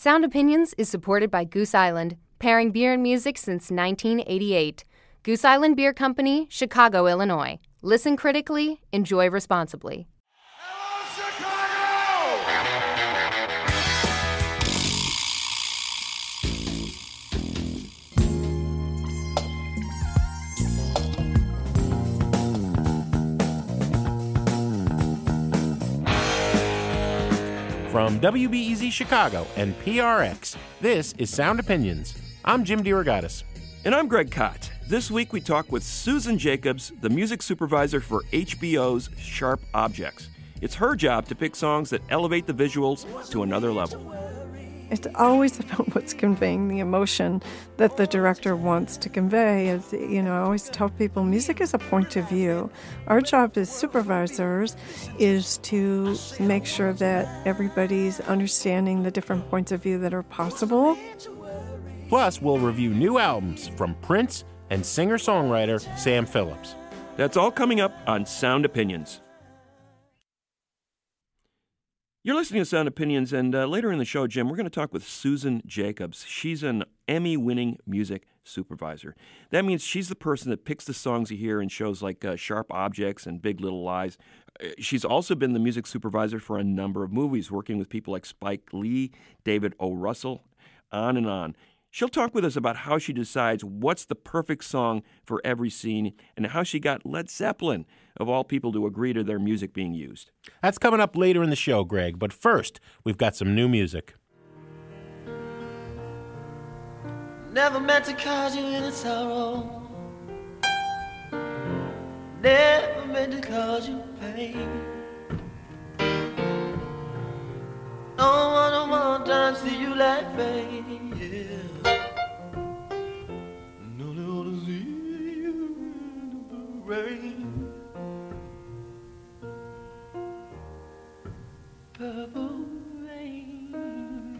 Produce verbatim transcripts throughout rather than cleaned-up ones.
Sound Opinions is supported by Goose Island, pairing beer and music since nineteen eighty-eight. Goose Island Beer Company, Chicago, Illinois. Listen critically, enjoy responsibly. From W B E Z Chicago and P R X, this is Sound Opinions. I'm Jim DeRogatis. And I'm Greg Cott. This week we talk with Susan Jacobs, the music supervisor for H B O's Sharp Objects. It's her job to pick songs that elevate the visuals to another level. It's always about what's conveying the emotion that the director wants to convey. As you know, I always tell people music is a point of view. Our job as supervisors is to make sure that everybody's understanding the different points of view that are possible. Plus, we'll review new albums from Prince and singer-songwriter Sam Phillips. That's all coming up on Sound Opinions. You're listening to Sound Opinions, and uh, later in the show, Jim, we're going to talk with Susan Jacobs. She's an Emmy-winning music supervisor. That means she's the person that picks the songs you hear in shows like uh, Sharp Objects and Big Little Lies. She's also been the music supervisor for a number of movies, working with people like Spike Lee, David O. Russell, on and on. She'll talk with us about how she decides what's the perfect song for every scene and how she got Led Zeppelin, of all people, to agree to their music being used. That's coming up later in the show, Greg. But first, we've got some new music. Never meant to cause you any sorrow. Never meant to cause you pain. Don't wanna one time see you like pain, yeah. Rain, purple rain.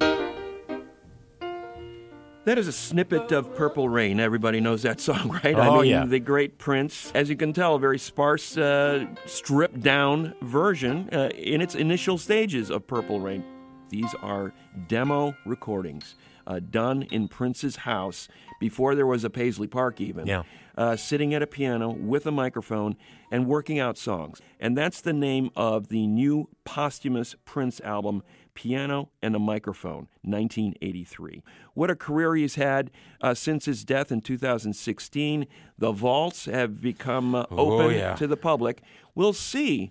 That is a snippet of Purple Rain. Everybody knows that song, right? Oh, I mean, yeah. The great Prince. As you can tell, a very sparse, uh, stripped-down version uh, in its initial stages of Purple Rain. These are demo recordings uh, done in Prince's house before there was a Paisley Park even. Yeah. Uh, sitting at a piano with a microphone and working out songs. And that's the name of the new posthumous Prince album, Piano and a Microphone, nineteen eighty-three. What a career he's had uh, since his death in two thousand sixteen. The vaults have become uh, open oh, yeah. to the public. We'll see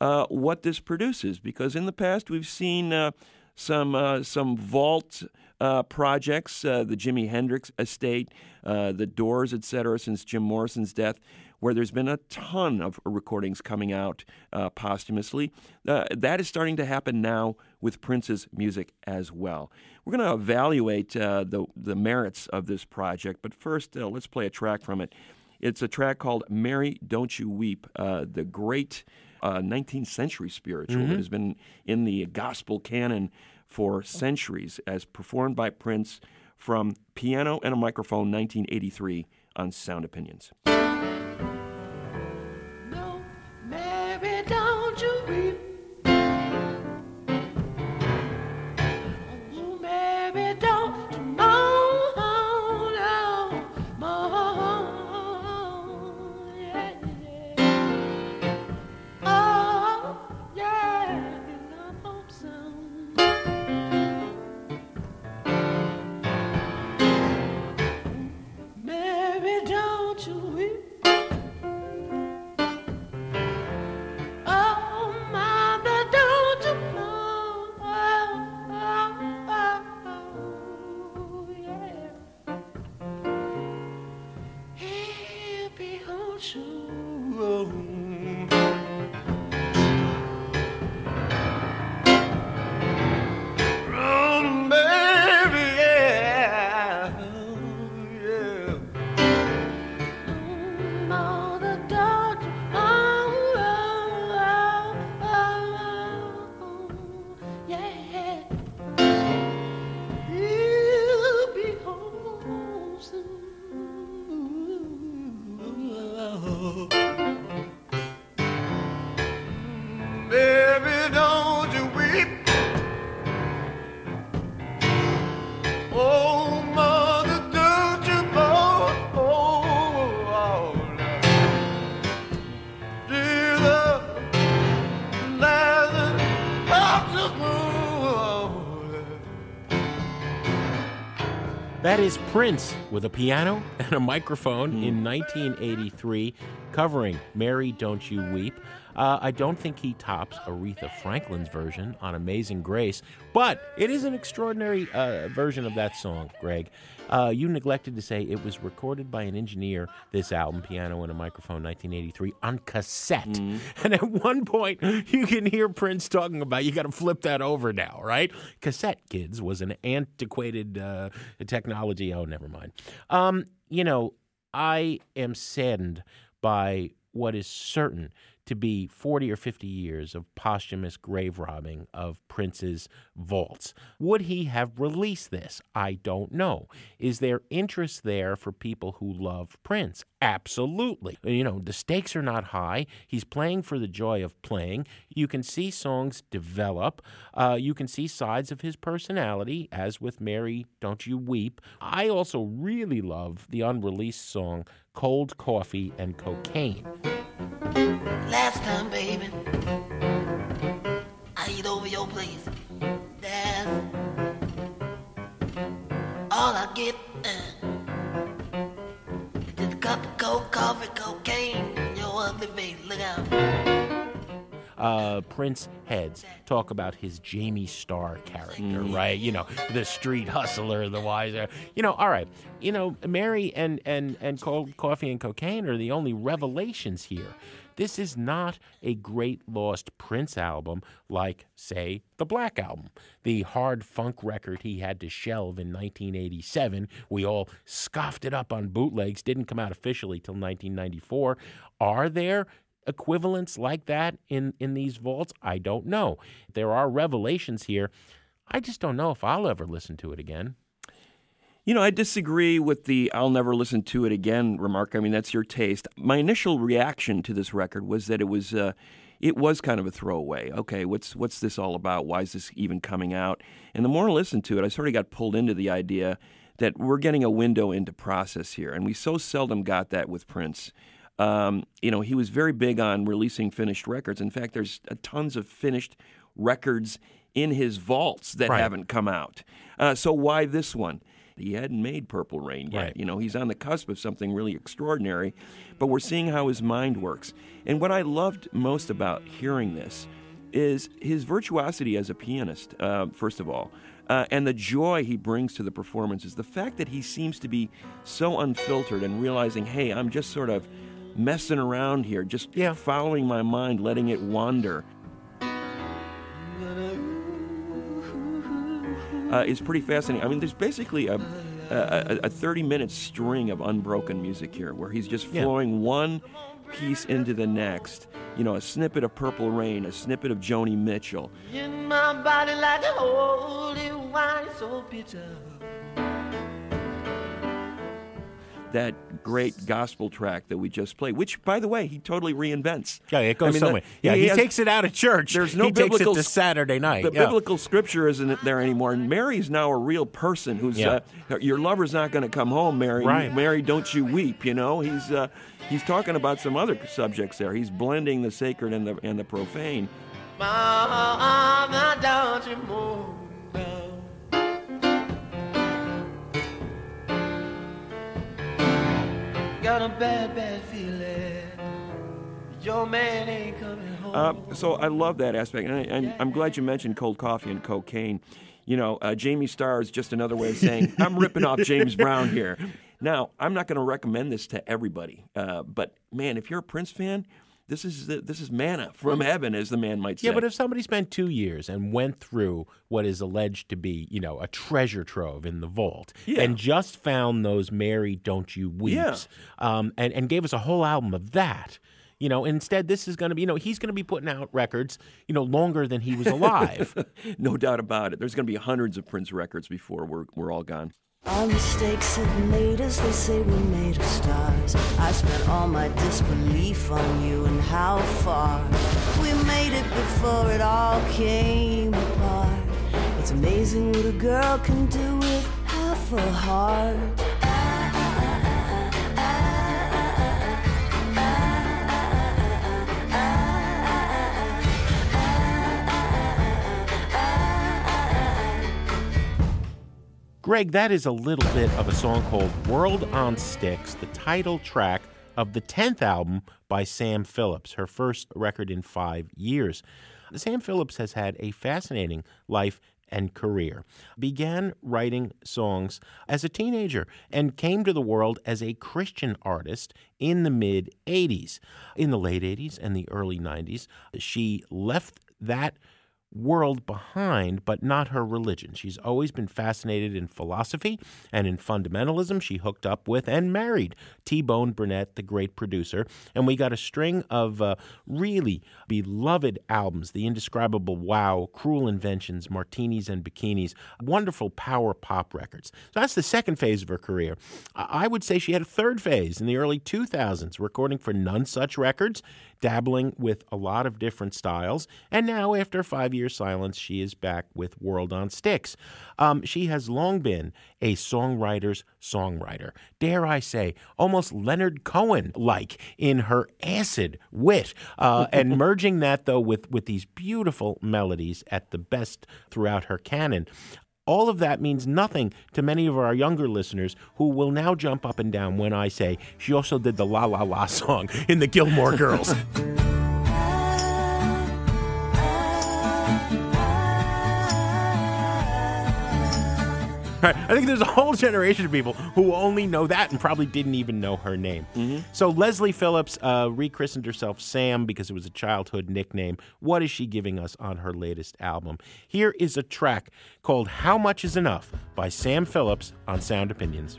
uh, what this produces, because in the past we've seen uh, some uh, some vault Uh, projects, uh, the Jimi Hendrix estate, uh, the Doors, et cetera, since Jim Morrison's death, where there's been a ton of recordings coming out uh, posthumously. Uh, that is starting to happen now with Prince's music as well. We're going to evaluate uh, the, the merits of this project, but first, uh, let's play a track from it. It's a track called Mary, Don't You Weep, uh, the great uh, nineteenth century spiritual mm-hmm. that has been in the gospel canon for centuries, as performed by Prince, from Piano and a Microphone, nineteen eighty-three, on Sound Opinions. No, Mary, don't you weep. Oh, Mary, don't you moan, no, moan, yeah, yeah. Oh, yeah, I hope so. That is Prince with a piano and a microphone mm. in nineteen eighty-three, covering Mary Don't You Weep. Uh, I don't think he tops Aretha Franklin's version on Amazing Grace, but it is an extraordinary uh, version of that song, Greg. Uh, you neglected to say it was recorded by an engineer, this album, Piano and a Microphone, nineteen eighty-three, on cassette. Mm. And at one point, you can hear Prince talking about, you got to flip that over now, right? Cassette, kids, was an antiquated uh, technology. Oh, never mind. Um, you know, I am saddened by what is certain to be forty or fifty years of posthumous grave robbing of Prince's vaults. Would he have released this? I don't know. Is there interest there for people who love Prince? Absolutely. You know, the stakes are not high. He's playing for the joy of playing. You can see songs develop. Uh, you can see sides of his personality, as with Mary Don't You Weep. I also really love the unreleased song Cold Coffee and Cocaine. Last time, baby, I eat over your place. That's all I get is just a cup of cold coffee, cocaine, and your ugly face. Look out. Uh, Prince heads talk about his Jamie Starr character, mm. right? You know, the street hustler, the wiser. You know, all right. You know, Mary and, and, and Cold Coffee and Cocaine are the only revelations here. This is not a great lost Prince album like, say, The Black Album, the hard funk record he had to shelve in nineteen eighty-seven. We all scoffed it up on bootlegs, didn't come out officially till nineteen ninety-four. Are there equivalents like that in, in these vaults? I don't know. There are revelations here. I just don't know if I'll ever listen to it again. You know, I disagree with the I'll never listen to it again remark. I mean, that's your taste. My initial reaction to this record was that it was uh, it was kind of a throwaway. Okay, what's what's this all about? Why is this even coming out? And the more I listened to it, I sort of got pulled into the idea that we're getting a window into process here. And we so seldom got that with Prince. Um, you know, he was very big on releasing finished records. In fact, there's tons of finished records in his vaults that right. haven't come out. Uh, so why this one? He hadn't made Purple Rain yet. Right. You know, he's on the cusp of something really extraordinary, but we're seeing how his mind works. And what I loved most about hearing this is his virtuosity as a pianist, uh, first of all, uh, and the joy he brings to the performances. The fact that he seems to be so unfiltered and realizing, hey, I'm just sort of messing around here, just yeah. following my mind, letting it wander. Uh, is pretty fascinating. I mean, there's basically a, a, a thirty-minute string of unbroken music here where he's just flowing yeah. one piece into the next. You know, a snippet of Purple Rain, a snippet of Joni Mitchell. In my body like a holy wine, so bitter. That great gospel track that we just played, which, by the way, he totally reinvents. Yeah, it goes I mean, somewhere. The, yeah, he, he has, takes it out of church. There's no he biblical, takes it to Saturday night. The yeah. biblical scripture isn't there anymore. And Mary's now a real person who's, yeah. uh, your lover's not going to come home, Mary. Right. Mary, don't you weep, you know. He's uh, he's talking about some other subjects there. He's blending the sacred and the, and the profane. Mama, don't you move. Got a bad, bad feeling. Your man ain't coming home. Uh, so I love that aspect, and, I, and I'm glad you mentioned Cold Coffee and Cocaine. You know, uh, Jamie Starr is just another way of saying I'm ripping off James Brown here. Now, I'm not going to recommend this to everybody, uh, but man, if you're a Prince fan, this is the, this is manna from heaven, as the man might say. Yeah, but if somebody spent two years and went through what is alleged to be, you know, a treasure trove in the vault, yeah. and just found those Mary Don't You Weeps, yeah. um, and, and gave us a whole album of that, you know, instead this is going to be, you know, he's going to be putting out records, you know, longer than he was alive. No doubt about it. There's going to be hundreds of Prince records before we're we're all gone. All mistakes have made us, they say we're made of stars. I spent all my disbelief on you and how far we made it before it all came apart. It's amazing what a girl can do with half a heart. Greg, that is a little bit of a song called World on Sticks, the title track of the tenth album by Sam Phillips, her first record in five years. Sam Phillips has had a fascinating life and career. Began writing songs as a teenager and came to the world as a Christian artist in the mid eighties. In the late eighties and the early nineties, she left that world behind, but not her religion. She's always been fascinated in philosophy and in fundamentalism. She hooked up with and married T-Bone Burnett, the great producer, and we got a string of uh, really beloved albums, The Indescribable Wow, Cruel Inventions, Martinis and Bikinis, wonderful power pop records. So that's the second phase of her career. I would say she had a third phase in the early two thousands, recording for Nonesuch Records, dabbling with a lot of different styles, and now after five years Year silence, she is back with World on Sticks. Um, she has long been a songwriter's songwriter. Dare I say, almost Leonard Cohen-like in her acid wit, uh, and merging that, though, with, with these beautiful melodies at the best throughout her canon. All of that means nothing to many of our younger listeners who will now jump up and down when I say she also did the La La La song in the Gilmore Girls. Right. I think there's a whole generation of people who only know that and probably didn't even know her name. Mm-hmm. So Leslie Phillips uh, rechristened herself Sam because it was a childhood nickname. What is she giving us on her latest album? Here is a track called How Much Is Enough by Sam Phillips on Sound Opinions.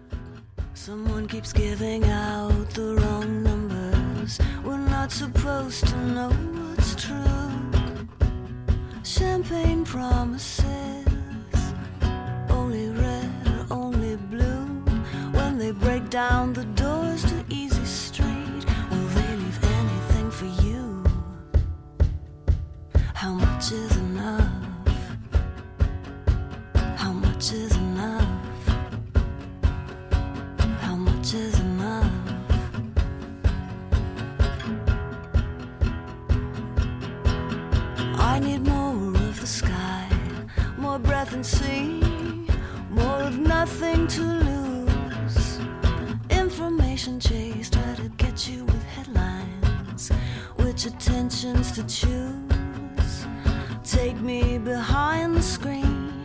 Someone keeps giving out the wrong numbers. We're not supposed to know what's true. Champagne promises. Only red, only blue. When they break down the doors to Easy Street, will they leave anything for you? How much is enough? How much is enough? How much is enough? I need more of the sky, more breath and sea. More of nothing to lose. Information chase, try to get you with headlines. Which attentions to choose? Take me behind the screen,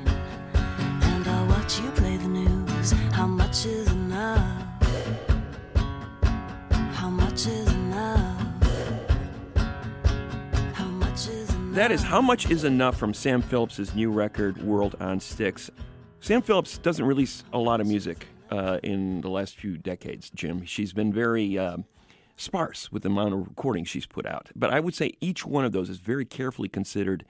and I'll watch you play the news. How much is enough? How much is enough? How much is enough? That is How Much Is Enough from Sam Phillips' new record, World on Sticks. Sam Phillips doesn't release a lot of music uh, in the last few decades, Jim. She's been very uh, sparse with the amount of recordings she's put out. But I would say each one of those is very carefully considered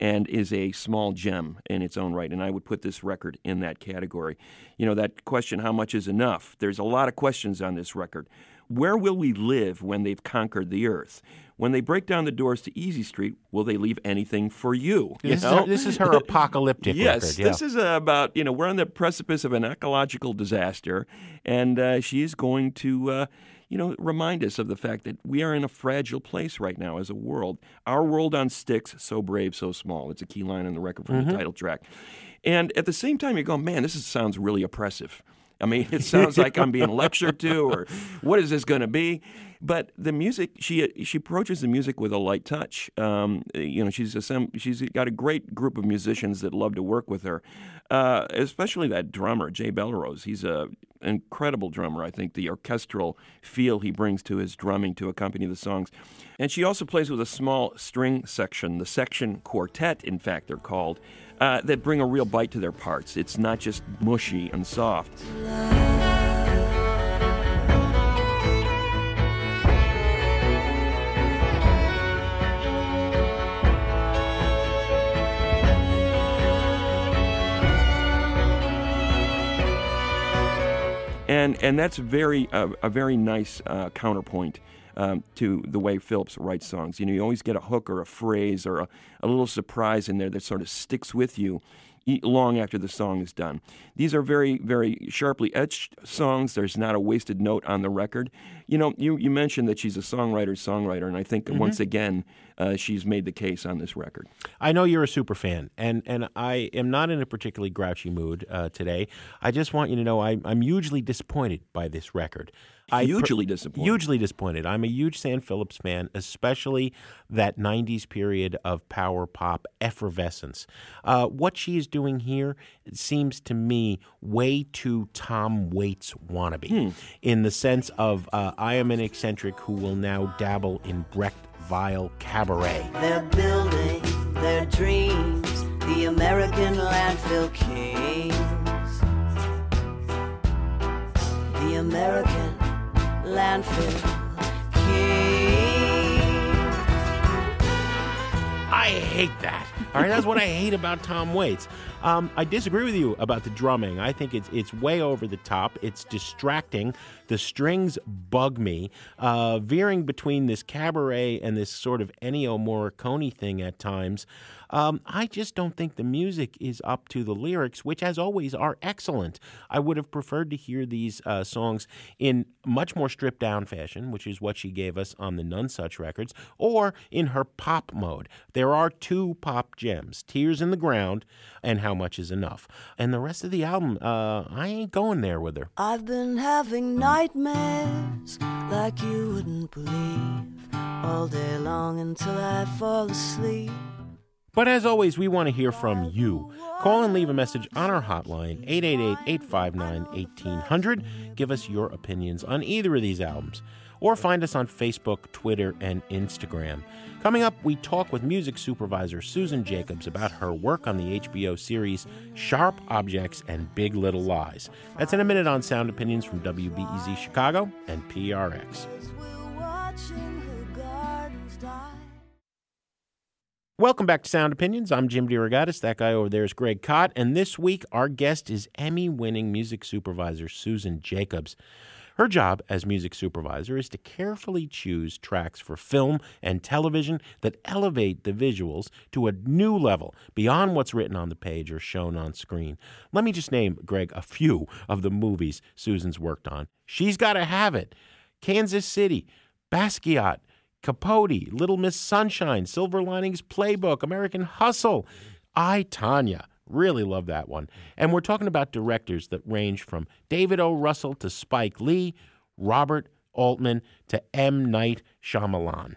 and is a small gem in its own right. And I would put this record in that category. You know, that question, how much is enough? There's a lot of questions on this record. Where will we live when they've conquered the earth? When they break down the doors to Easy Street, will they leave anything for you? you this, is her, this is her apocalyptic yes, record. Yes, yeah. This is about, you know, we're on the precipice of an ecological disaster, and uh, she is going to, uh, you know, remind us of the fact that we are in a fragile place right now as a world. Our world on sticks, so brave, so small. It's a key line in the record from mm-hmm. the title track. And at the same time, you go, man, this is, sounds really oppressive. I mean, it sounds like I'm being lectured to, or what is this going to be? But the music, she she approaches the music with a light touch. Um, you know, she's a, she's got a great group of musicians that love to work with her, uh, especially that drummer, Jay Belrose. He's a incredible drummer. I think the orchestral feel he brings to his drumming to accompany the songs. And she also plays with a small string section, the section quartet, in fact, they're called, uh, that bring a real bite to their parts. It's not just mushy and soft. And and that's very uh, a very nice uh, counterpoint um, to the way Phillips writes songs. You know, you always get a hook or a phrase or a, a little surprise in there that sort of sticks with you, long after the song is done. These are very, very sharply etched songs. There's not a wasted note on the record. You know, you, you mentioned that she's a songwriter, songwriter, and I think mm-hmm. once again, uh, she's made the case on this record. I know you're a super fan, and, and I am not in a particularly grouchy mood uh, today. I just want you to know I, I'm hugely disappointed by this record. I hugely per- disappointed. Hugely disappointed. I'm a huge Sam Phillips fan, especially that nineties period of power pop effervescence. Uh, what she is doing here seems to me way too Tom Waits wannabe, hmm. in the sense of uh, I am an eccentric who will now dabble in Brecht-Weil cabaret. They're building their dreams, the American landfill kings. The American landfill kings. I hate that. All right, that's what I hate about Tom Waits. Um, I disagree with you about the drumming. I think it's it's way over the top. It's distracting. The strings bug me. Uh, veering between this cabaret and this sort of Ennio Morricone thing at times. Um, I just don't think the music is up to the lyrics, which, as always, are excellent. I would have preferred to hear these uh, songs in much more stripped-down fashion, which is what she gave us on the Nonesuch Records, or in her pop mode. There are two pop gems, Tears in the Ground and How Much Is Enough. And the rest of the album, uh, I ain't going there with her. I've been having nightmares like you wouldn't believe all day long until I fall asleep. But as always, we want to hear from you. Call and leave a message on our hotline, eight eight eight, eight five nine, one eight zero zero. Give us your opinions on either of these albums. Or find us on Facebook, Twitter, and Instagram. Coming up, we talk with music supervisor Susan Jacobs about her work on the H B O series Sharp Objects and Big Little Lies. That's in a minute on Sound Opinions from W B E Z Chicago and P R X. Welcome back to Sound Opinions. I'm Jim DeRogatis. That guy over there is Greg Kot. And this week, our guest is Emmy-winning music supervisor Susan Jacobs. Her job as music supervisor is to carefully choose tracks for film and television that elevate the visuals to a new level beyond what's written on the page or shown on screen. Let me just name, Greg, a few of the movies Susan's worked on. She's Gotta Have It, Kansas City, Basquiat, Capote, Little Miss Sunshine, Silver Linings Playbook, American Hustle, I, Tonya. Really love that one. And we're talking about directors that range from David O. Russell to Spike Lee, Robert Altman to M. Night Shyamalan.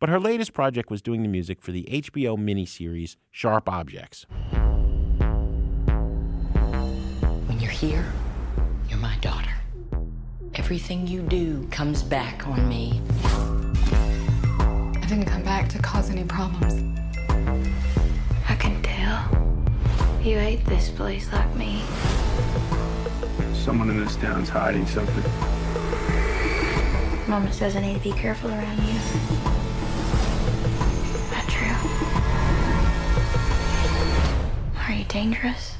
But her latest project was doing the music for the H B O miniseries Sharp Objects. When you're here, you're my daughter. Everything you do comes back on me. I didn't come back to cause any problems. I can tell. You hate this place like me. Someone in this town's hiding something. Mama says I need to be careful around you. Not true. Are you dangerous?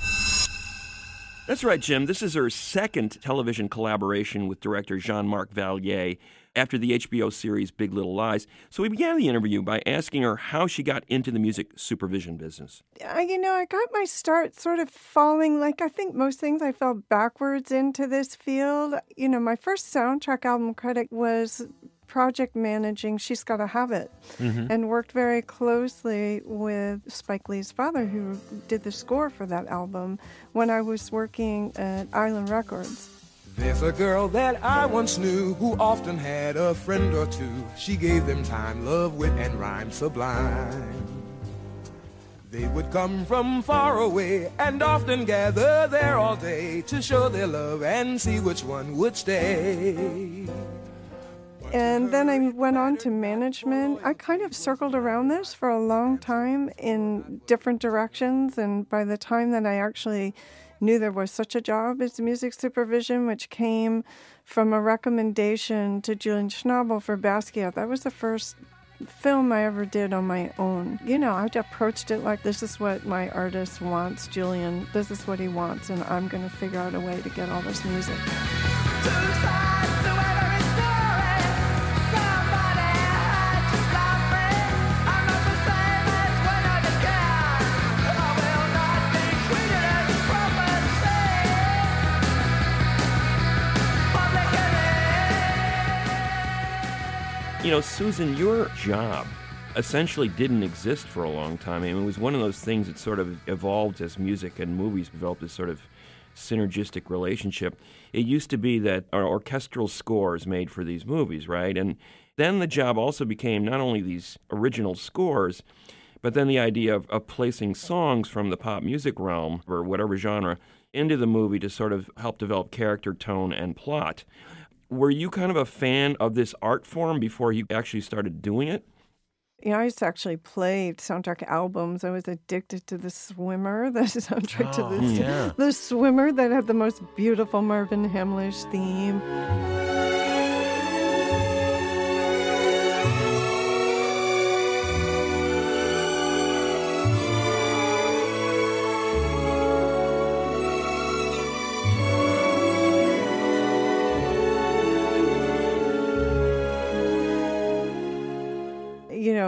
That's right, Jim. This is her second television collaboration with director Jean-Marc Vallée after the H B O series Big Little Lies. So we began the interview by asking her how she got into the music supervision business. I, you know, I got my start sort of falling, like I think most things, I fell backwards into this field. You know, my first soundtrack album credit was project managing She's Gotta Have It, mm-hmm. and worked very closely with Spike Lee's father, who did the score for that album, when I was working at Island Records. There's a girl that I once knew who often had a friend or two. She gave them time, love, wit, and rhyme sublime. They would come from far away and often gather there all day to show their love and see which one would stay. And then I went on to management. I kind of circled around this for a long time in different directions. And by the time that I actually knew there was such a job as music supervision, which came from a recommendation to Julian Schnabel for Basquiat, that was the first film I ever did on my own. You know, I approached it like, this is what my artist wants, Julian. This is what he wants, and I'm going to figure out a way to get all this music. You know, Susan, your job essentially didn't exist for a long time. I mean, it was one of those things that sort of evolved as music and movies developed this sort of synergistic relationship. It used to be that our orchestral scores made for these movies, right? And then the job also became not only these original scores, but then the idea of, of placing songs from the pop music realm or whatever genre into the movie to sort of help develop character, tone, and plot. Were you kind of a fan of this art form before you actually started doing it? Yeah, you know, I used to actually play soundtrack albums. I was addicted to The Swimmer, the soundtrack oh, to the, yeah. the Swimmer that had the most beautiful Marvin Hamlish theme.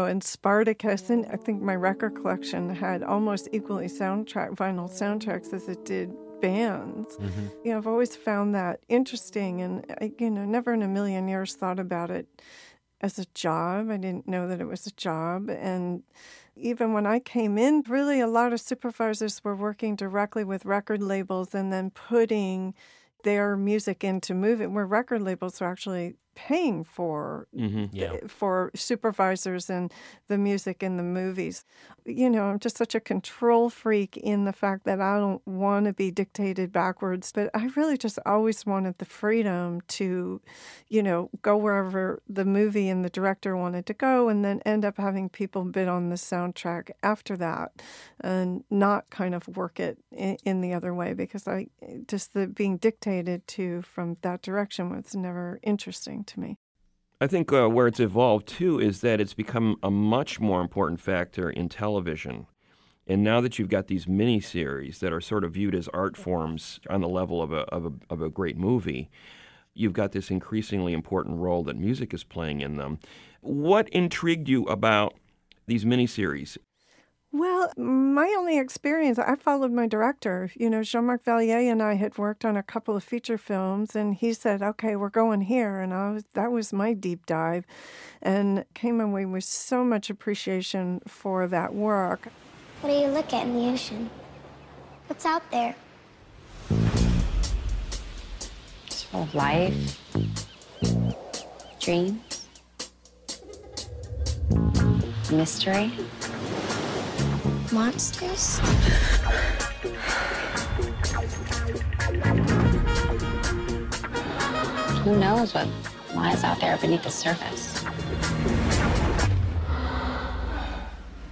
And Spartacus, and I think my record collection had almost equally soundtrack vinyl soundtracks as it did bands. Mm-hmm. You know, I've always found that interesting, and I, you know, never in a million years thought about it as a job. I didn't know that it was a job, and even when I came in, really a lot of supervisors were working directly with record labels and then putting their music into moving, where record labels are actually paying for mm-hmm, yeah. for supervisors and the music in the movies. You know, I'm just such a control freak in the fact that I don't want to be dictated backwards, but I really just always wanted the freedom to, you know, go wherever the movie and the director wanted to go and then end up having people bid on the soundtrack after that and not kind of work it in, in the other way, because I just the being dictated to from that direction was never interesting to me. I think uh, where it's evolved, too, is that it's become a much more important factor in television. And now that you've got these miniseries that are sort of viewed as art forms on the level of a, of a, of a great movie, you've got this increasingly important role that music is playing in them. What intrigued you about these miniseries? Well, my only experience, I followed my director. You know, Jean-Marc Vallée and I had worked on a couple of feature films, and he said, okay, we're going here. And I was, that was my deep dive, and came away with so much appreciation for that work. What do you look at in the ocean? What's out there? It's full of life, dreams, mystery. Monsters? Who knows what lies out there beneath the surface?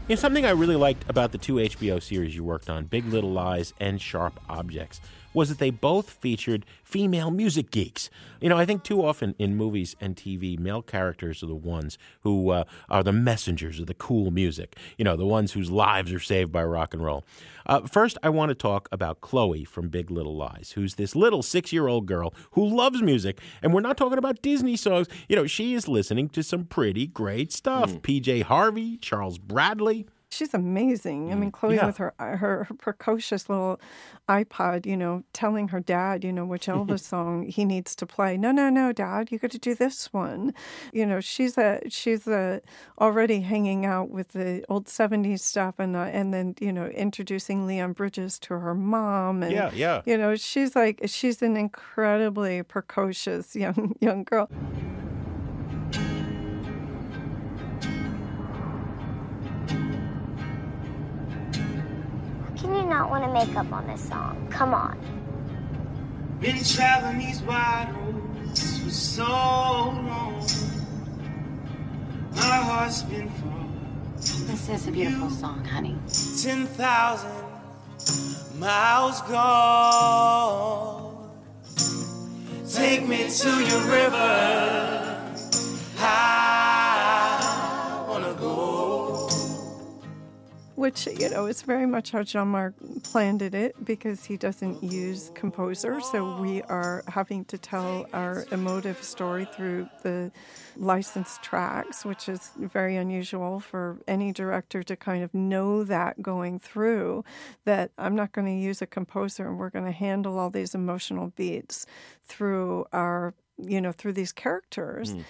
You know, something I really liked about the two H B O series you worked on, Big Little Lies and Sharp Objects, was that they both featured female music geeks. You know, I think too often in movies and T V, male characters are the ones who uh, are the messengers of the cool music, you know, the ones whose lives are saved by rock and roll. Uh, first, I want to talk about Chloe from Big Little Lies, who's this little six-year-old girl who loves music, and we're not talking about Disney songs. You know, she is listening to some pretty great stuff. Mm. P J Harvey, Charles Bradley. She's amazing. I mean, Chloe yeah. with her, her her precocious little iPod, you know, telling her dad, you know, which Elvis song he needs to play. No, no, no, Dad, you got to do this one. You know, she's a she's a already hanging out with the old seventies stuff, and uh, and then you know introducing Leon Bridges to her mom. And, yeah, yeah. You know, she's like she's an incredibly precocious young young girl. Not want to make up on this song. Come on. Been traveling these wide roads for so long. My heart's been full. This is a beautiful song, honey. Ten thousand miles gone. Take me to your river. I wanna go. Which, you know, it's very much how Jean-Marc planned it, because he doesn't use composer, so we are having to tell our emotive story through the licensed tracks, which is very unusual for any director to kind of know that going through, that I'm not going to use a composer and we're going to handle all these emotional beats through our, you know, through these characters. Mm.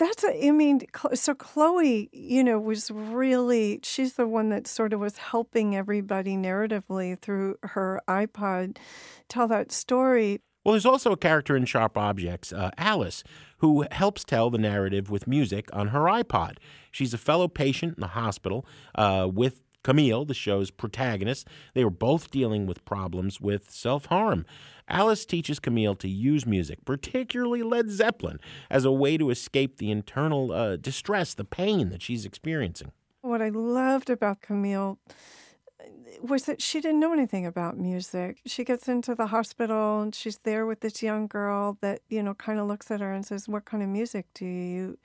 that's, a, I mean, so Chloe, you know, was really, she's the one that sort of was helping everybody narratively through her iPod tell that story. Well, there's also a character in Sharp Objects, uh, Alice, who helps tell the narrative with music on her iPod. She's a fellow patient in the hospital uh, with Camille, the show's protagonist. They were both dealing with problems with self-harm. Alice teaches Camille to use music, particularly Led Zeppelin, as a way to escape the internal uh, distress, the pain that she's experiencing. What I loved about Camille was that she didn't know anything about music. She gets into the hospital and she's there with this young girl that, you know, kind of looks at her and says, "What kind of music do you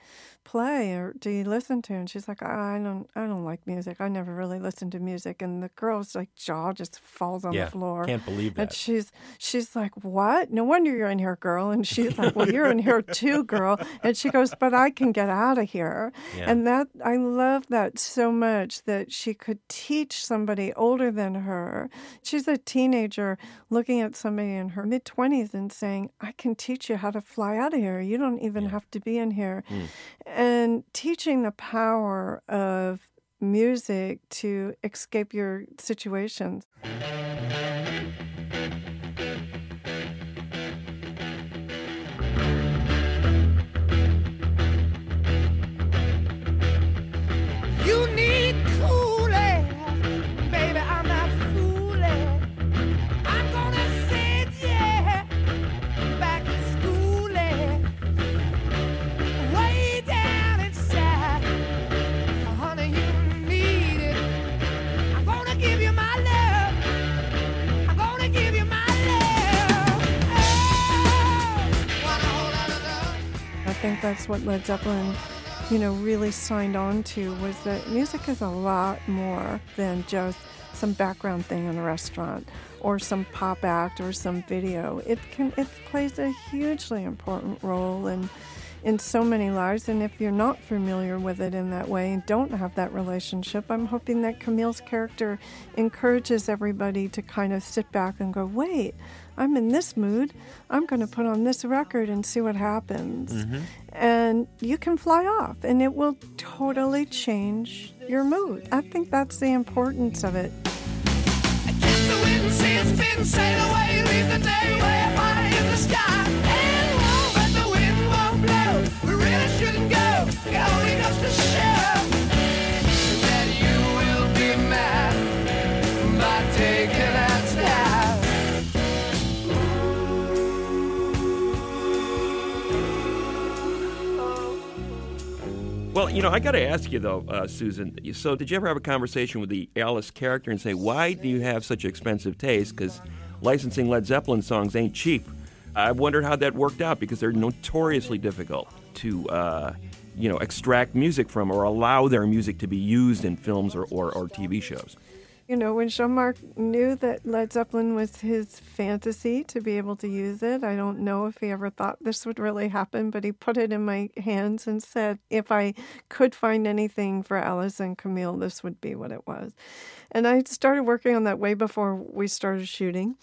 play or do you listen to?" And she's like, I don't I don't like music. I never really listened to music. And the girl's like jaw just falls on yeah, the floor. Can't believe that. And she's she's like, "What? No wonder you're in here, girl." And she's like, "Well, you're in here too, girl." And she goes, "But I can get out of here." Yeah. And that, I love that so much, that she could teach somebody older than her. She's a teenager looking at somebody in her mid-twenties and saying, "I can teach you how to fly out of here. You don't even yeah. have to be in here." Mm. And teaching the power of music to escape your situations. I think that's what Led Zeppelin, you know, really signed on to, was that music is a lot more than just some background thing in a restaurant or some pop act or some video. It can it plays a hugely important role in in so many lives, and if you're not familiar with it in that way and don't have that relationship, I'm hoping that Camille's character encourages everybody to kind of sit back and go, "Wait, I'm in this mood. I'm going to put on this record and see what happens." Mm-hmm. And you can fly off, and it will totally change your mood. I think that's the importance of it. I guess the wind says, "Spin, sail away, leave the day way up high in the sky. And won't, but the wind won't blow. We really shouldn't go. It only goes to show that you will be mad by taking that step." Well, you know, I got to ask you, though, uh, Susan, so did you ever have a conversation with the Alice character and say, "Why do you have such expensive taste? Because licensing Led Zeppelin songs ain't cheap." I wondered how that worked out, because they're notoriously difficult to, uh, you know, extract music from or allow their music to be used in films or, or, or T V shows. You know, when Jean-Marc knew that Led Zeppelin was his fantasy to be able to use it, I don't know if he ever thought this would really happen, but he put it in my hands and said, if I could find anything for Alice and Camille, this would be what it was. And I started working on that way before we started shooting.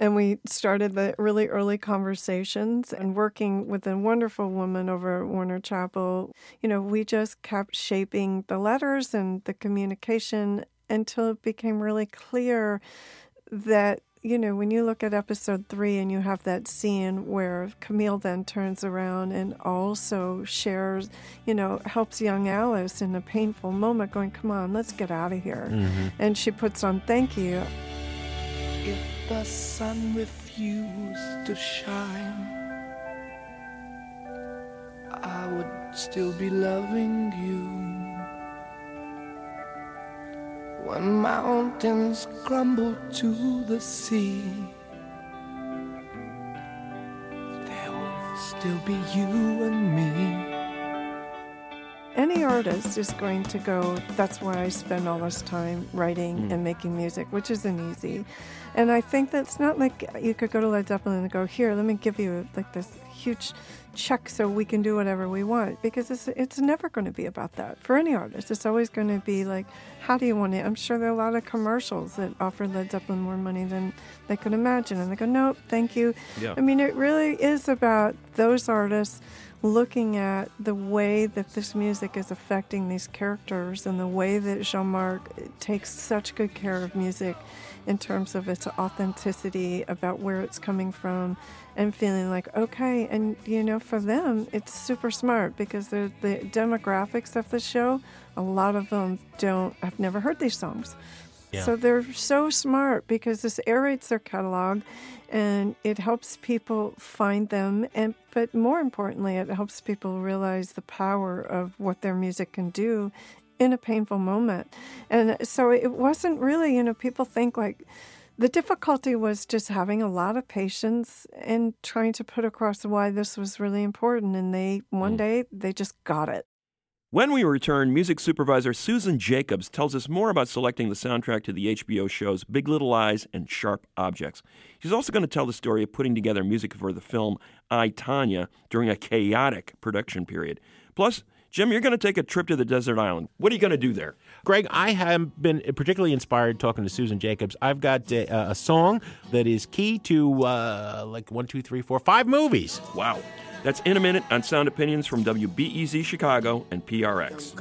And we started the really early conversations, and working with a wonderful woman over at Warner Chapel, you know, we just kept shaping the letters and the communication until it became really clear that, you know, when you look at episode three and you have that scene where Camille then turns around and also shares, you know, helps young Alice in a painful moment, going, "Come on, let's get out of here." Mm-hmm. And she puts on "Thank You." If the sun refused to shine, I would still be loving you. When mountains crumble to the sea, there will still be you and me. Any artist is going to go, "That's why I spend all this time writing mm. and making music," which isn't easy. And I think that's not like you could go to Led Zeppelin and go, "Here, let me give you like this huge check so we can do whatever we want, because it's it's never going to be about that for any artist. It's always going to be like, how do you want it? I'm sure there are a lot of commercials that offer Led Zeppelin more money than they could imagine, and they go, nope, thank you. Yeah. I mean, it really is about those artists looking at the way that this music is affecting these characters and the way that Jean-Marc takes such good care of music in terms of its authenticity, about where it's coming from, and feeling like, okay, and, you know, for them, it's super smart, because the demographics of the show, a lot of them don't, I've never heard these songs. Yeah. So they're so smart, because this aerates their catalog, and it helps people find them, and but more importantly, it helps people realize the power of what their music can do in a painful moment. And so it wasn't really, you know, people think like, the difficulty was just having a lot of patience and trying to put across why this was really important, and they, one mm. day, they just got it. When we return, music supervisor Susan Jacobs tells us more about selecting the soundtrack to the H B O shows Big Little Lies and Sharp Objects. She's also going to tell the story of putting together music for the film I, Tonya during a chaotic production period. Plus, Jim, you're going to take a trip to the desert island. What are you going to do there? Greg, I have been particularly inspired talking to Susan Jacobs. I've got a, a song that is key to uh, like one, two, three, four, five movies. Wow. That's in a minute on Sound Opinions from W B E Z Chicago and P R X.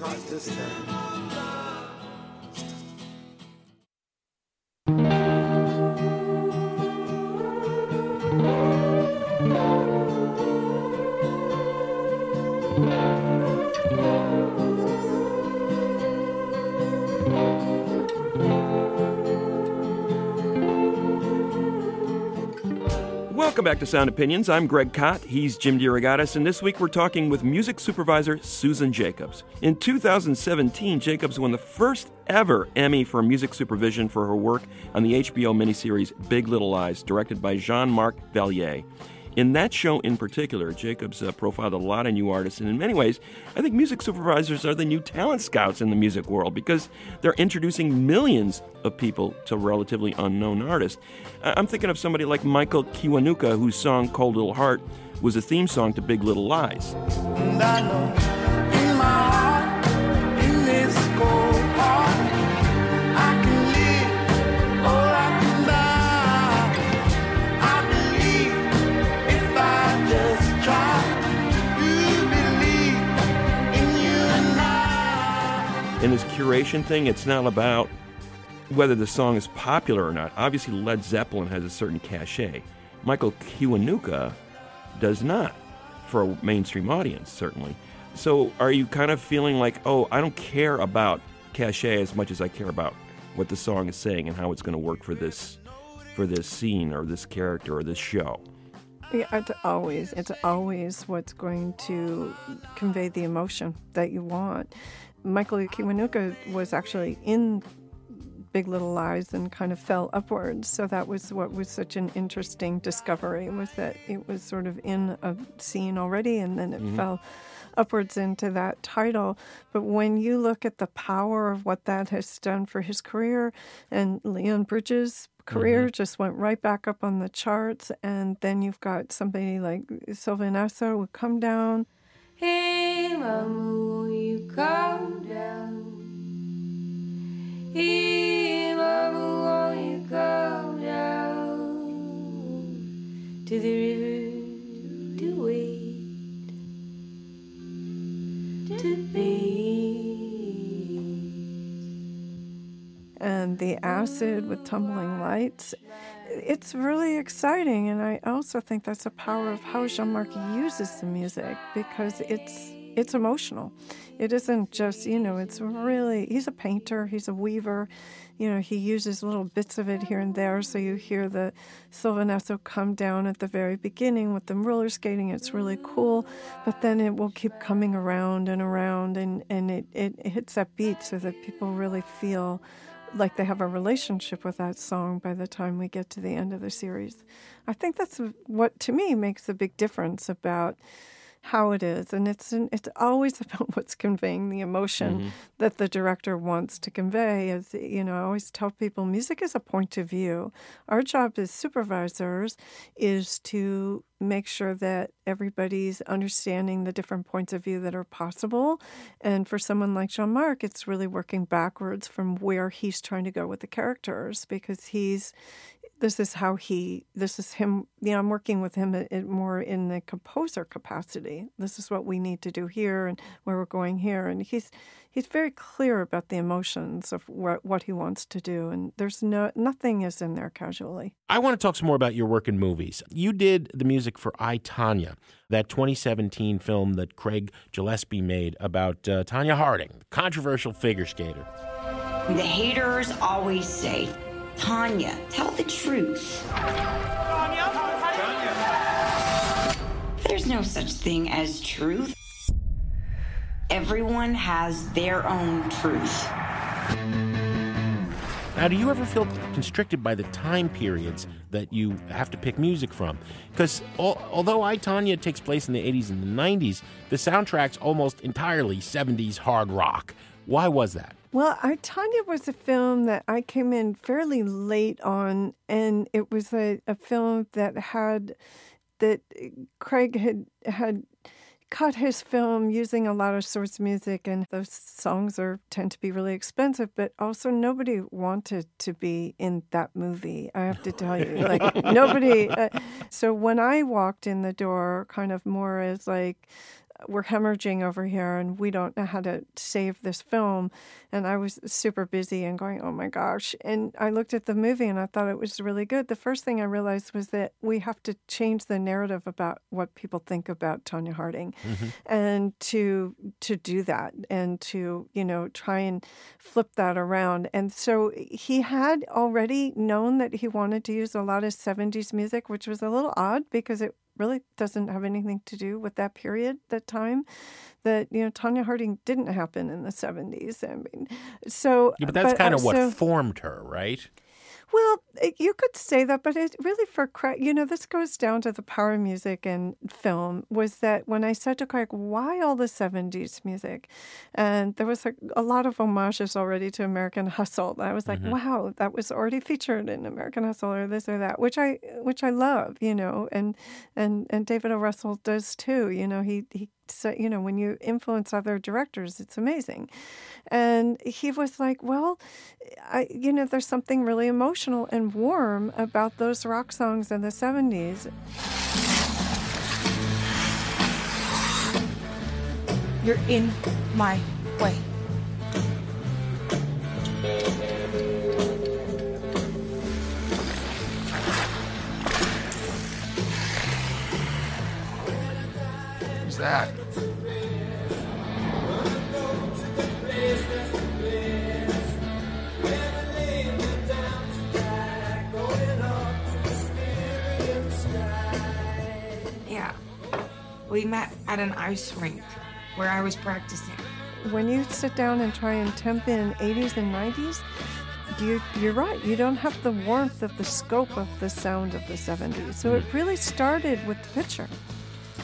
Welcome back to Sound Opinions. I'm Greg Kot. He's Jim DeRogatis, and this week we're talking with music supervisor Susan Jacobs. In two thousand seventeen, Jacobs won the first ever Emmy for music supervision for her work on the H B O miniseries Big Little Lies, directed by Jean-Marc Vallée. In that show in particular, Jacobs uh, profiled a lot of new artists, and in many ways, I think music supervisors are the new talent scouts in the music world, because they're introducing millions of people to relatively unknown artists. I- I'm thinking of somebody like Michael Kiwanuka, whose song Cold Little Heart was a theme song to Big Little Lies. And I know in my heart, in this cold heart, I can live all I can die. And this curation thing, it's not about whether the song is popular or not. Obviously, Led Zeppelin has a certain cachet. Michael Kiwanuka does not, for a mainstream audience, certainly. So are you kind of feeling like, oh, I don't care about cachet as much as I care about what the song is saying and how it's going to work for this, for this scene or this character or this show? Yeah, it's always, it's always what's going to convey the emotion that you want. Michael Kiwanuka was actually in Big Little Lies and kind of fell upwards. So that was what was such an interesting discovery, was that it was sort of in a scene already, and then it mm-hmm. fell upwards into that title. But when you look at the power of what that has done for his career, and Leon Bridges' career mm-hmm. just went right back up on the charts, and then you've got somebody like Sylvanessa would come down. Hey, Mama, will you come down? Hey, Mama, will you come down to the river to wait, to bathe? And the acid with tumbling lights. It's really exciting, and I also think that's the power of how Jean-Marc uses the music, because it's it's emotional. It isn't just, you know, it's really, he's a painter, he's a weaver, you know, he uses little bits of it here and there, so you hear the Sylvanesso come down at the very beginning with them roller skating, it's really cool, but then it will keep coming around and around, and, and it, it hits that beat so that people really feel like they have a relationship with that song by the time we get to the end of the series. I think that's what, to me, makes a big difference about how it is. And it's an, it's always about what's conveying the emotion mm-hmm. that the director wants to convey. As you know, I always tell people, music is a point of view. Our job as supervisors is to make sure that everybody's understanding the different points of view that are possible. And for someone like Jean-Marc, it's really working backwards from where he's trying to go with the characters, because he's This is how he, this is him, you know, I'm working with him at, at more in the composer capacity. This is what we need to do here and where we're going here. And he's he's very clear about the emotions of what, what he wants to do. And there's no, nothing is in there casually. I want to talk some more about your work in movies. You did the music for I, Tonya, that twenty seventeen film that Craig Gillespie made about uh, Tonya Harding, controversial figure skater. The haters always say, Tonya, tell the truth. Tonya, Tonya. There's no such thing as truth. Everyone has their own truth. Now, do you ever feel constricted by the time periods that you have to pick music from? Because al- although I, Tonya takes place in the eighties and the nineties, the soundtrack's almost entirely seventies hard rock. Why was that? Well, I, Tonya was a film that I came in fairly late on, and it was a, a film that had, that Craig had had cut his film using a lot of source music, and those songs are tend to be really expensive, but also nobody wanted to be in that movie, I have to tell you. Like, nobody. Uh, so when I walked in the door, kind of more as like, we're hemorrhaging over here and we don't know how to save this film. And I was super busy and going, oh my gosh. And I looked at the movie and I thought it was really good. The first thing I realized was that we have to change the narrative about what people think about Tonya Harding mm-hmm. and to to do that and to, you know, try and flip that around. And so he had already known that he wanted to use a lot of seventies music, which was a little odd because it really doesn't have anything to do with that period, that time, that, you know, Tonya Harding didn't happen in the seventies. I mean, so... Yeah, but that's but, kind of uh, what so, formed her, right? Well, you could say that, but it really for Craig, you know, this goes down to the power of music and film, was that when I said to Craig, why all the seventies music? And there was a, a lot of homages already to American Hustle. I was like, mm-hmm. wow, that was already featured in American Hustle or this or that, which I which I love, you know, and and, and David O. Russell does too. You know, he he said, you know, when you influence other directors, it's amazing. And he was like, well, I, you know, there's something really emotional and warm about those rock songs in the seventies. You're in my way. Who's that? We met at an ice rink where I was practicing. When you sit down and try and temp in eighties and nineties, you, you're right. You don't have the warmth of the scope of the sound of the seventies. So it really started with the picture.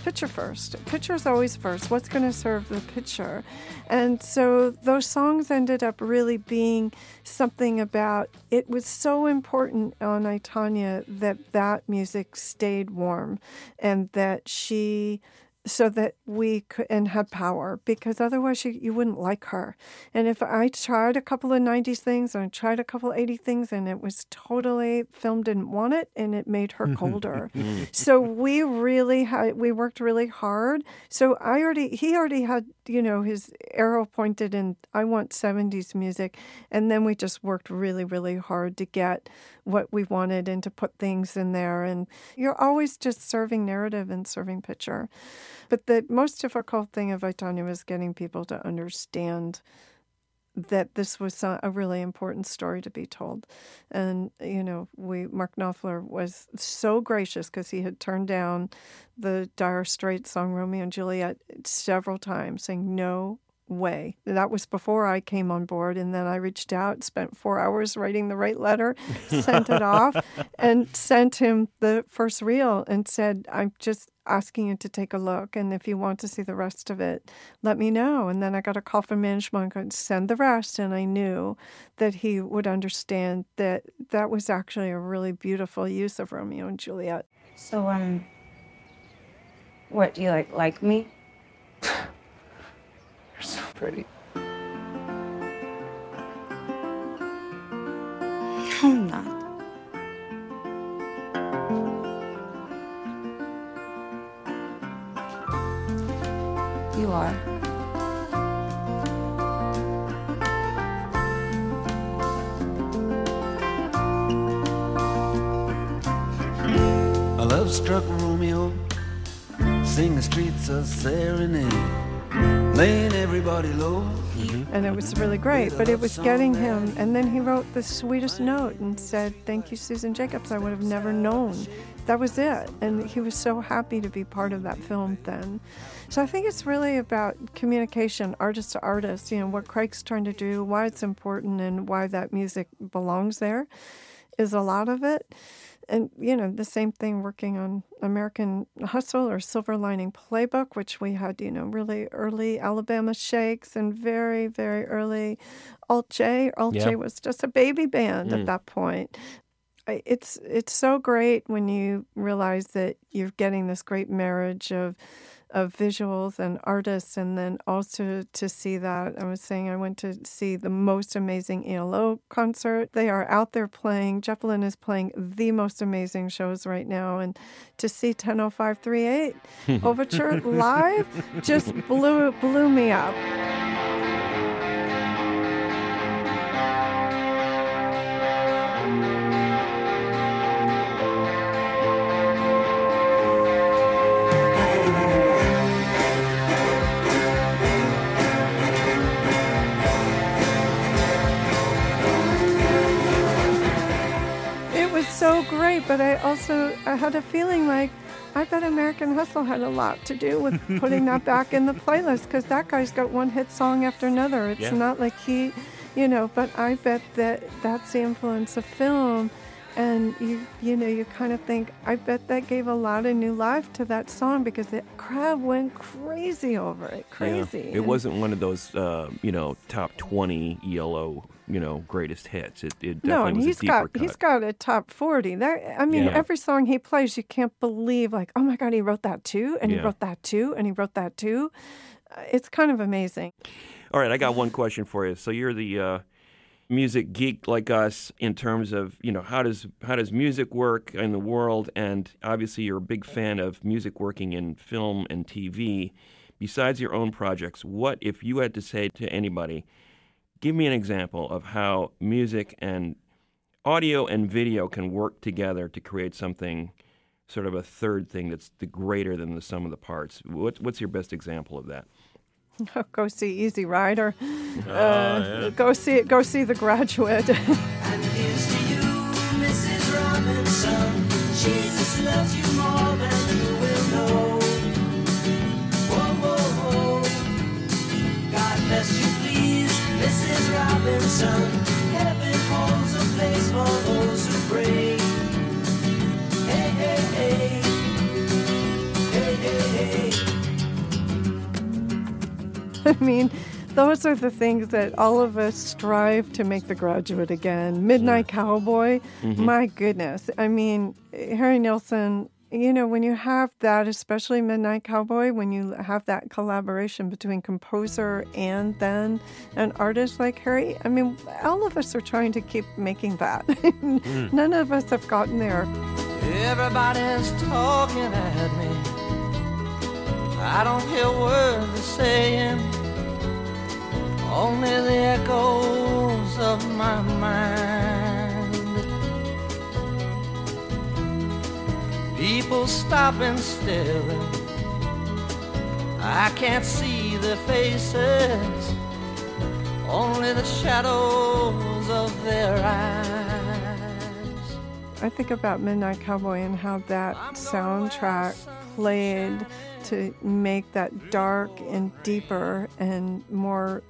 Picture first. Picture's always first. What's going to serve the picture? And so those songs ended up really being something about, it was so important on I, Tonya that that music stayed warm and that she... so that we could, and had power, because otherwise she, you wouldn't like her. And if I tried a couple of nineties things and I tried a couple of eighties things and it was totally, film didn't want it and it made her colder. So we really had, we worked really hard. So I already, he already had, you know, his arrow pointed and I want seventies music. And then we just worked really, really hard to get what we wanted and to put things in there. And you're always just serving narrative and serving picture. But the most difficult thing of I, Tonya was getting people to understand that this was a really important story to be told. And, you know, we Mark Knopfler was so gracious because he had turned down the Dire Straits song Romeo and Juliet several times, saying, no, way. That was before I came on board, and then I reached out, spent four hours writing the right letter, sent it off, and sent him the first reel and said, I'm just asking you to take a look, and if you want to see the rest of it, let me know. And then I got a call from management and send the rest, and I knew that he would understand that that was actually a really beautiful use of Romeo and Juliet. So, um, what, do you like, like me? You're so pretty. I'm not. You are. A love struck Romeo, sing the streets a serenade. Laying everybody low. Mm-hmm. And it was really great, but it was getting him. And then he wrote the sweetest note and said, thank you, Susan Jacobs. I would have never known. That was it. And he was so happy to be part of that film then. So I think it's really about communication, artist to artist, you know, what Craig's trying to do, why it's important, and why that music belongs there is a lot of it. And, you know, the same thing working on American Hustle or Silver Lining Playbook, which we had, you know, really early Alabama Shakes and very, very early Alt J. Alt J yep. was just a baby band mm. at that point. It's it's so great when you realize that you're getting this great marriage of of visuals and artists, and then also to see that. I was saying I went to see the most amazing E L O concert. They are out there playing. Jeff Lynne is playing the most amazing shows right now. And to see ten oh five thirty-eight Overture live just blew blew me up. So great, but I also I had a feeling like I bet American Hustle had a lot to do with putting that back in the playlist, because that guy's got one hit song after another. It's yeah. not like he, you know, but I bet that that's the influence of film. And you you know, you kind of think, I bet that gave a lot of new life to that song, because the crowd went crazy over it. Crazy. Yeah. It wasn't one of those, uh, you know, top twenty E L O, you know, greatest hits. It, it definitely no, and was he's a deeper got, cut. He's got a top forty. That, I mean, yeah. every song he plays, you can't believe, like, oh, my God, he wrote that too, and yeah. he wrote that too, and he wrote that too. Uh, it's kind of amazing. All right, I got one question for you. So you're the... Uh, music geek like us, in terms of, you know, how does how does music work in the world, and obviously you're a big fan of music working in film and T V. Besides your own projects, what if you had to say to anybody, give me an example of how music and audio and video can work together to create something, sort of a third thing that's the greater than the sum of the parts? What, what's your best example of that? Oh, go see Easy Rider. Uh, uh, yeah. Go see it. Go see The Graduate. And here's to you, Missus Robinson. Jesus loves you more than you will know. Whoa, whoa, whoa. God bless you, please, Missus Robinson. Heaven holds a place for those who pray. Hey, hey, hey. Hey, hey, hey. I mean, those are the things that all of us strive to make The Graduate again. Midnight Cowboy, mm-hmm. my goodness. I mean, Harry Nilsson, you know, when you have that, especially Midnight Cowboy, when you have that collaboration between composer and then an artist like Harry, I mean, all of us are trying to keep making that. mm. None of us have gotten there. Everybody's talking at me. I don't hear a word they're saying, only the echoes of my mind. People stopping still, I can't see their faces, only the shadows of their eyes. I think about Midnight Cowboy and how that soundtrack played to make that dark and deeper and more,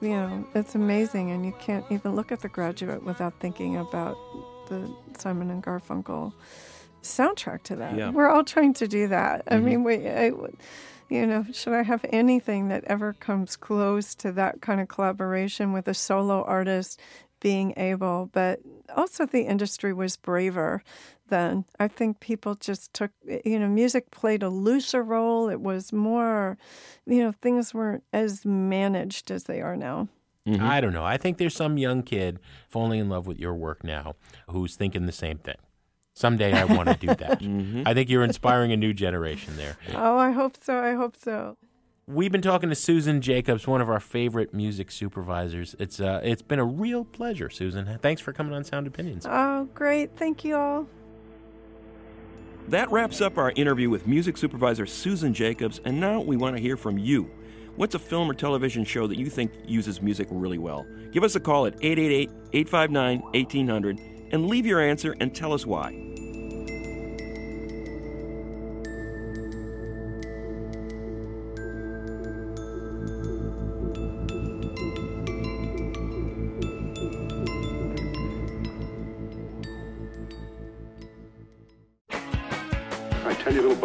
you know, it's amazing. And you can't even look at The Graduate without thinking about the Simon and Garfunkel soundtrack to that. Yeah. We're all trying to do that. Mm-hmm. I mean, we, I, you know, should I have anything that ever comes close to that kind of collaboration with a solo artist being able, but also the industry was braver then. I think people just took, you know, music played a looser role. It was more, you know, things weren't as managed as they are now. Mm-hmm. I don't know. I think there's some young kid falling in love with your work now who's thinking the same thing. Someday I want to do that. Mm-hmm. I think you're inspiring a new generation there. Oh, I hope so. I hope so. We've been talking to Susan Jacobs, one of our favorite music supervisors. It's uh, it's been a real pleasure, Susan. Thanks for coming on Sound Opinions. Oh, great. Thank you all. That wraps up our interview with music supervisor Susan Jacobs, and now we want to hear from you. What's a film or television show that you think uses music really well? Give us a call at eight eight eight, eight five nine, one eight zero zero and leave your answer and tell us why.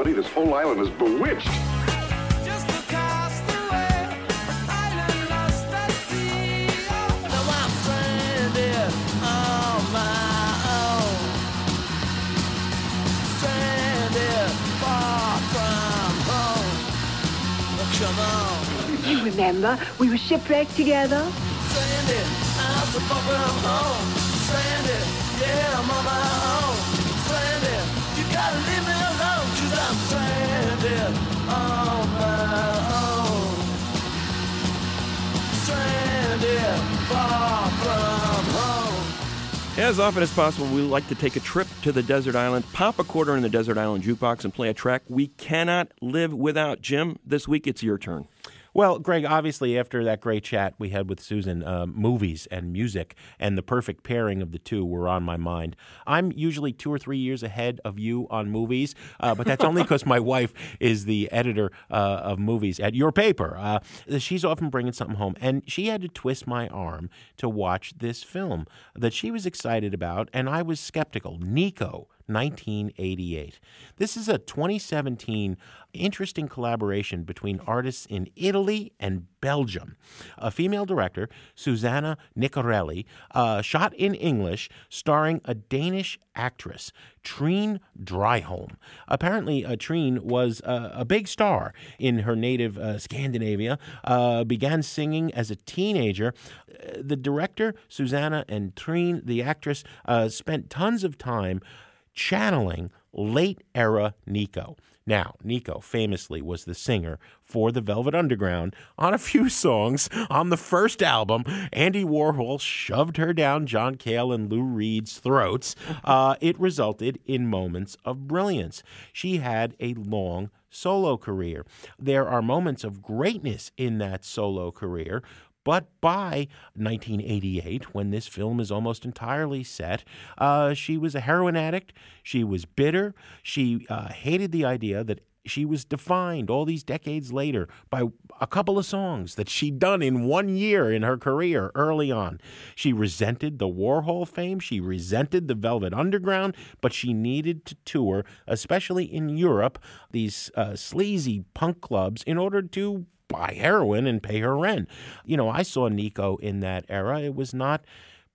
This whole island is bewitched. Just the castaway, island lost at sea. Now I'm stranded on my own, stranded far from home. Oh, come on. You remember we were shipwrecked together? Stranded, I'm so far from home. Stranded, yeah, I'm on my own. Stranded, you gotta leave me alone. I'm stranded on my own, stranded far from home. As often as possible, we like to take a trip to the desert island, pop a quarter in the desert island jukebox, and play a track we cannot live without. Jim, this week it's your turn. Well, Greg, obviously, after that great chat we had with Susan, uh, movies and music and the perfect pairing of the two were on my mind. I'm usually two or three years ahead of you on movies, uh, but that's only because my wife is the editor uh, of movies at your paper. Uh, she's often bringing something home, and she had to twist my arm to watch this film that she was excited about, and I was skeptical. Nico. nineteen eighty-eight. This is a twenty seventeen interesting collaboration between artists in Italy and Belgium. A female director, Susanna Nicorelli, uh, shot in English, starring a Danish actress, Trine Dryholm. Apparently, uh, Trine was uh, a big star in her native uh, Scandinavia, uh, began singing as a teenager. Uh, the director, Susanna, and Trine, the actress, uh, spent tons of time channeling late-era Nico. Now, Nico famously was the singer for the Velvet Underground on a few songs on the first album. Andy Warhol shoved her down John Cale and Lou Reed's throats. Uh, it resulted in moments of brilliance. She had a long solo career. There are moments of greatness in that solo career, but by nineteen eighty-eight, when this film is almost entirely set, uh, she was a heroin addict. She was bitter. She uh, hated the idea that she was defined all these decades later by a couple of songs that she'd done in one year in her career early on. She resented the Warhol fame. She resented the Velvet Underground, but she needed to tour, especially in Europe, these uh, sleazy punk clubs in order to buy heroin and pay her rent. You know, I saw Nico in that era. It was not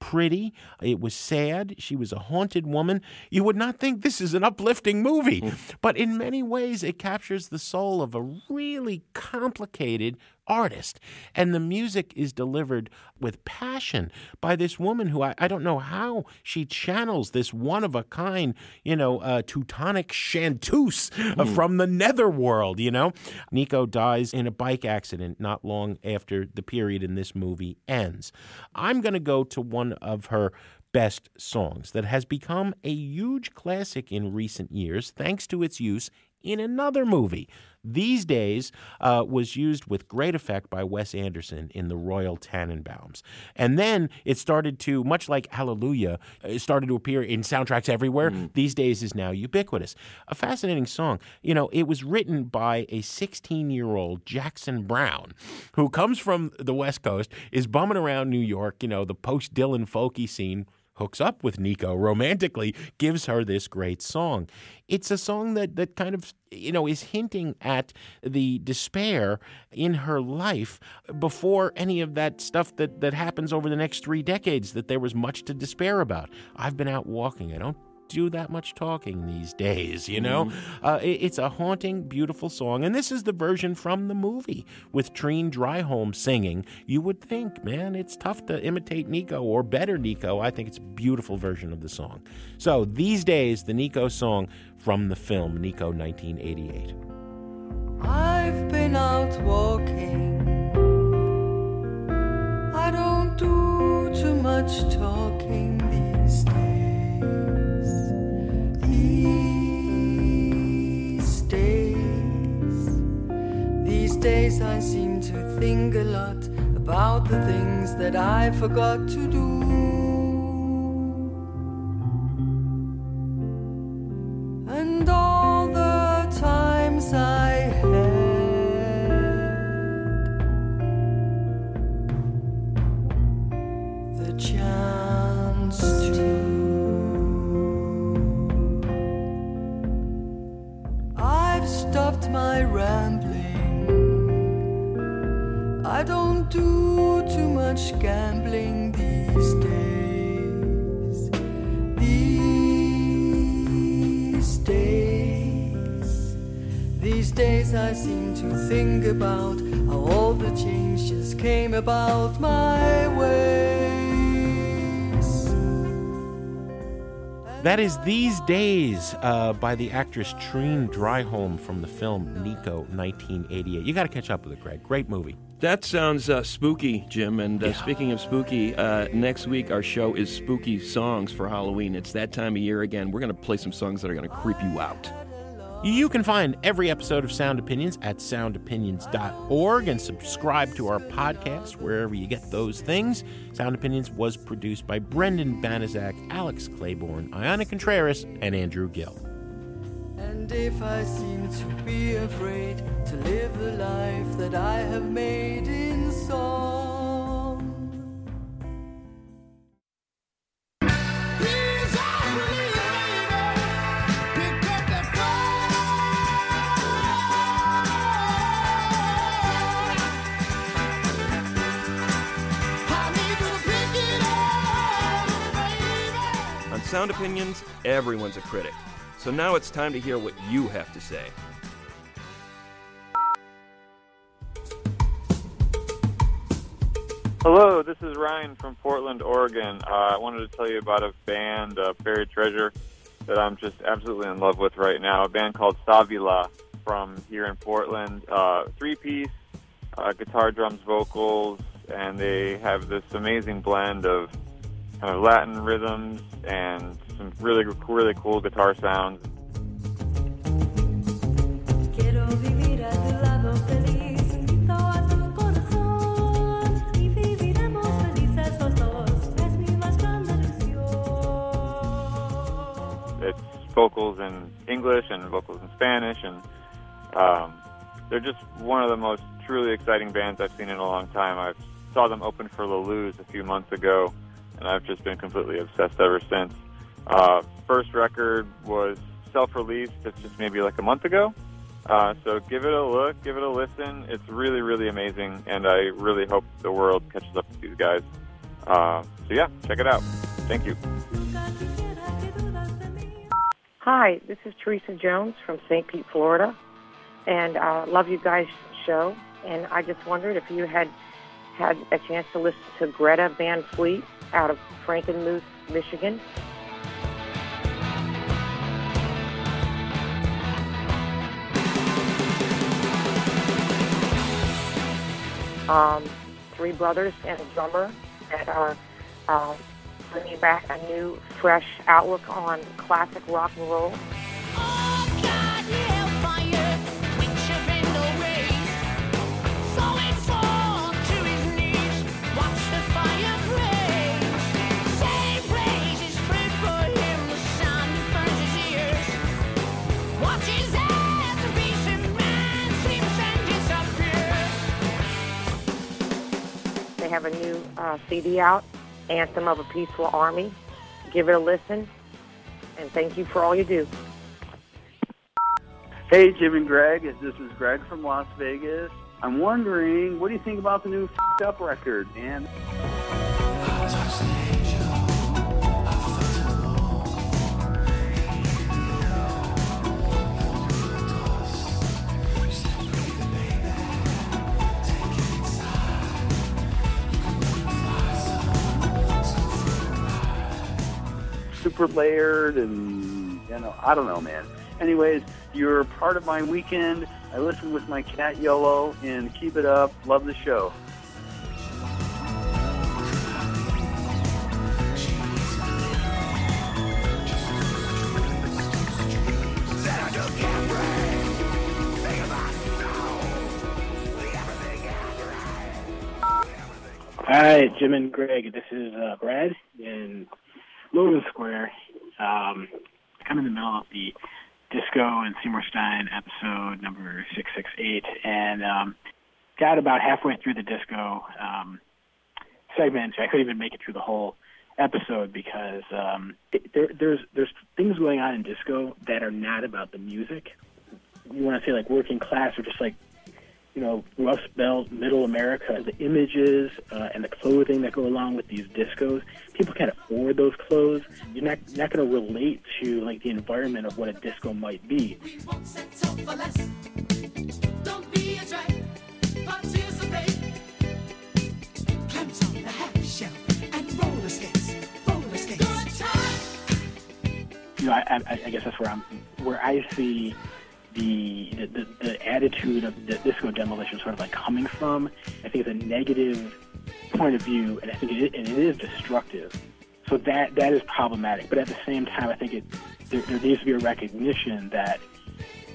pretty. It was sad. She was a haunted woman. You would not think this is an uplifting movie, but in many ways it captures the soul of a really complicated artist. And the music is delivered with passion by this woman who I, I don't know how she channels this one-of-a-kind, you know, uh, Teutonic chanteuse uh, mm. from the netherworld, you know. Nico dies in a bike accident not long after the period in this movie ends. I'm going to go to one of her best songs that has become a huge classic in recent years thanks to its use in another movie. These Days uh, was used with great effect by Wes Anderson in The Royal Tannenbaums. And then it started to, much like Hallelujah, it started to appear in soundtracks everywhere. Mm. These Days is now ubiquitous. A fascinating song. You know, it was written by a sixteen-year-old Jackson Browne, who comes from the West Coast, is bumming around New York, you know, the post-Dylan folky scene, hooks up with Nico romantically, gives her this great song. It's a song that that kind of, you know, is hinting at the despair in her life before any of that stuff that, that happens over the next three decades that there was much to despair about. I've been out walking. I don't do that much talking these days, you know? Mm-hmm. Uh, it, it's a haunting, beautiful song. And this is the version from the movie with Trine Dryholm singing. You would think, man, it's tough to imitate Nico or better Nico. I think it's a beautiful version of the song. So These Days, the Nico song from the film Nico nineteen eighty-eight. I've been out walking. I don't do too much talking these days. Days I seem to think a lot about the things that I forgot to do. And all the times I had the chance to. I've stopped my rambling. I don't do too much gambling these days. These days, these days I seem to think about how all the changes came about my ways. That is These Days uh, by the actress Trine Dryholm from the film Nico nineteen eighty-eight. You got to catch up with it, Greg. Great movie. That sounds uh, spooky, Jim. And uh, yeah. Speaking of spooky, uh, next week our show is Spooky Songs for Halloween. It's that time of year again. We're going to play some songs that are going to creep you out. You can find every episode of Sound Opinions at sound opinions dot org and subscribe to our podcast wherever you get those things. Sound Opinions was produced by Brendan Banaszak, Alex Claiborne, Ayanna Contreras, and Andrew Gill. And if I seem to be afraid to live the life that I have made in song, he's a believer. Pick up the phone. I need you to pick it up, baby. On Sound Opinions, everyone's a critic. So now it's time to hear what you have to say. Hello, this is Ryan from Portland, Oregon. Uh, I wanted to tell you about a band, uh, Buried Treasure, that I'm just absolutely in love with right now. A band called Savila from here in Portland. Uh, three-piece, uh, guitar, drums, vocals, and they have this amazing blend of kind of Latin rhythms and some really, really cool guitar sounds. It's vocals in English and vocals in Spanish, and um, they're just one of the most truly exciting bands I've seen in a long time. I saw them open for La Luz a few months ago, and I've just been completely obsessed ever since. Uh, first record was self-released. It's just maybe like a month ago. Uh, so give it a look, give it a listen. It's really, really amazing, and I really hope the world catches up with these guys. Uh, so yeah, check it out. Thank you. Hi, this is Teresa Jones from Saint Pete, Florida, and I uh, love you guys' show. And I just wondered if you had had a chance to listen to Greta Van Fleet out of Frankenmuth, Michigan. Um, three brothers and a drummer that are uh, bringing back a new, fresh outlook on classic rock and roll. Oh, God, yeah, They have a new uh, C D out, Anthem of a Peaceful Army. Give it a listen, and thank you for all you do. Hey, Jim and Greg. This is Greg from Las Vegas. I'm wondering, what do you think about the new F***ed Up record, man? Super layered and, you know, I don't know, man. Anyways, you're part of my weekend. I listen with my cat, Yolo, and keep it up. Love the show. Hi, Jim and Greg. This is uh, Brad in Logan Square. Um, kind of in the middle of the Disco and Seymour Stein episode number six sixty-eight, and um, got about halfway through the disco um, segment. I couldn't even make it through the whole episode because um, it, there, there's there's things going on in disco that are not about the music. You want to say like working class or just like, you know, Rust Belt, Middle America, the images uh, and the clothing that go along with these discos. People can't afford those clothes. You're not not going to relate to like the environment of what a disco might be. We won't settle for less. Don't be a drag. Participate. Clamps on the happy shell and roller skates. Roller skates. Good time. You know, I, I, I guess that's where I'm, where I see. The, the the attitude of the disco demolition sort of like coming from, I think, is a negative point of view, and I think it, and it is destructive. So that that is problematic. But at the same time, I think it there, there needs to be a recognition that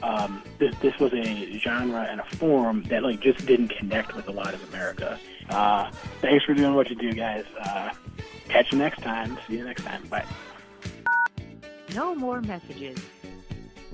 um, this this was a genre and a form that like just didn't connect with a lot of America. Uh, thanks for doing what you do, guys. Uh, catch you next time. See you next time. Bye. No more messages.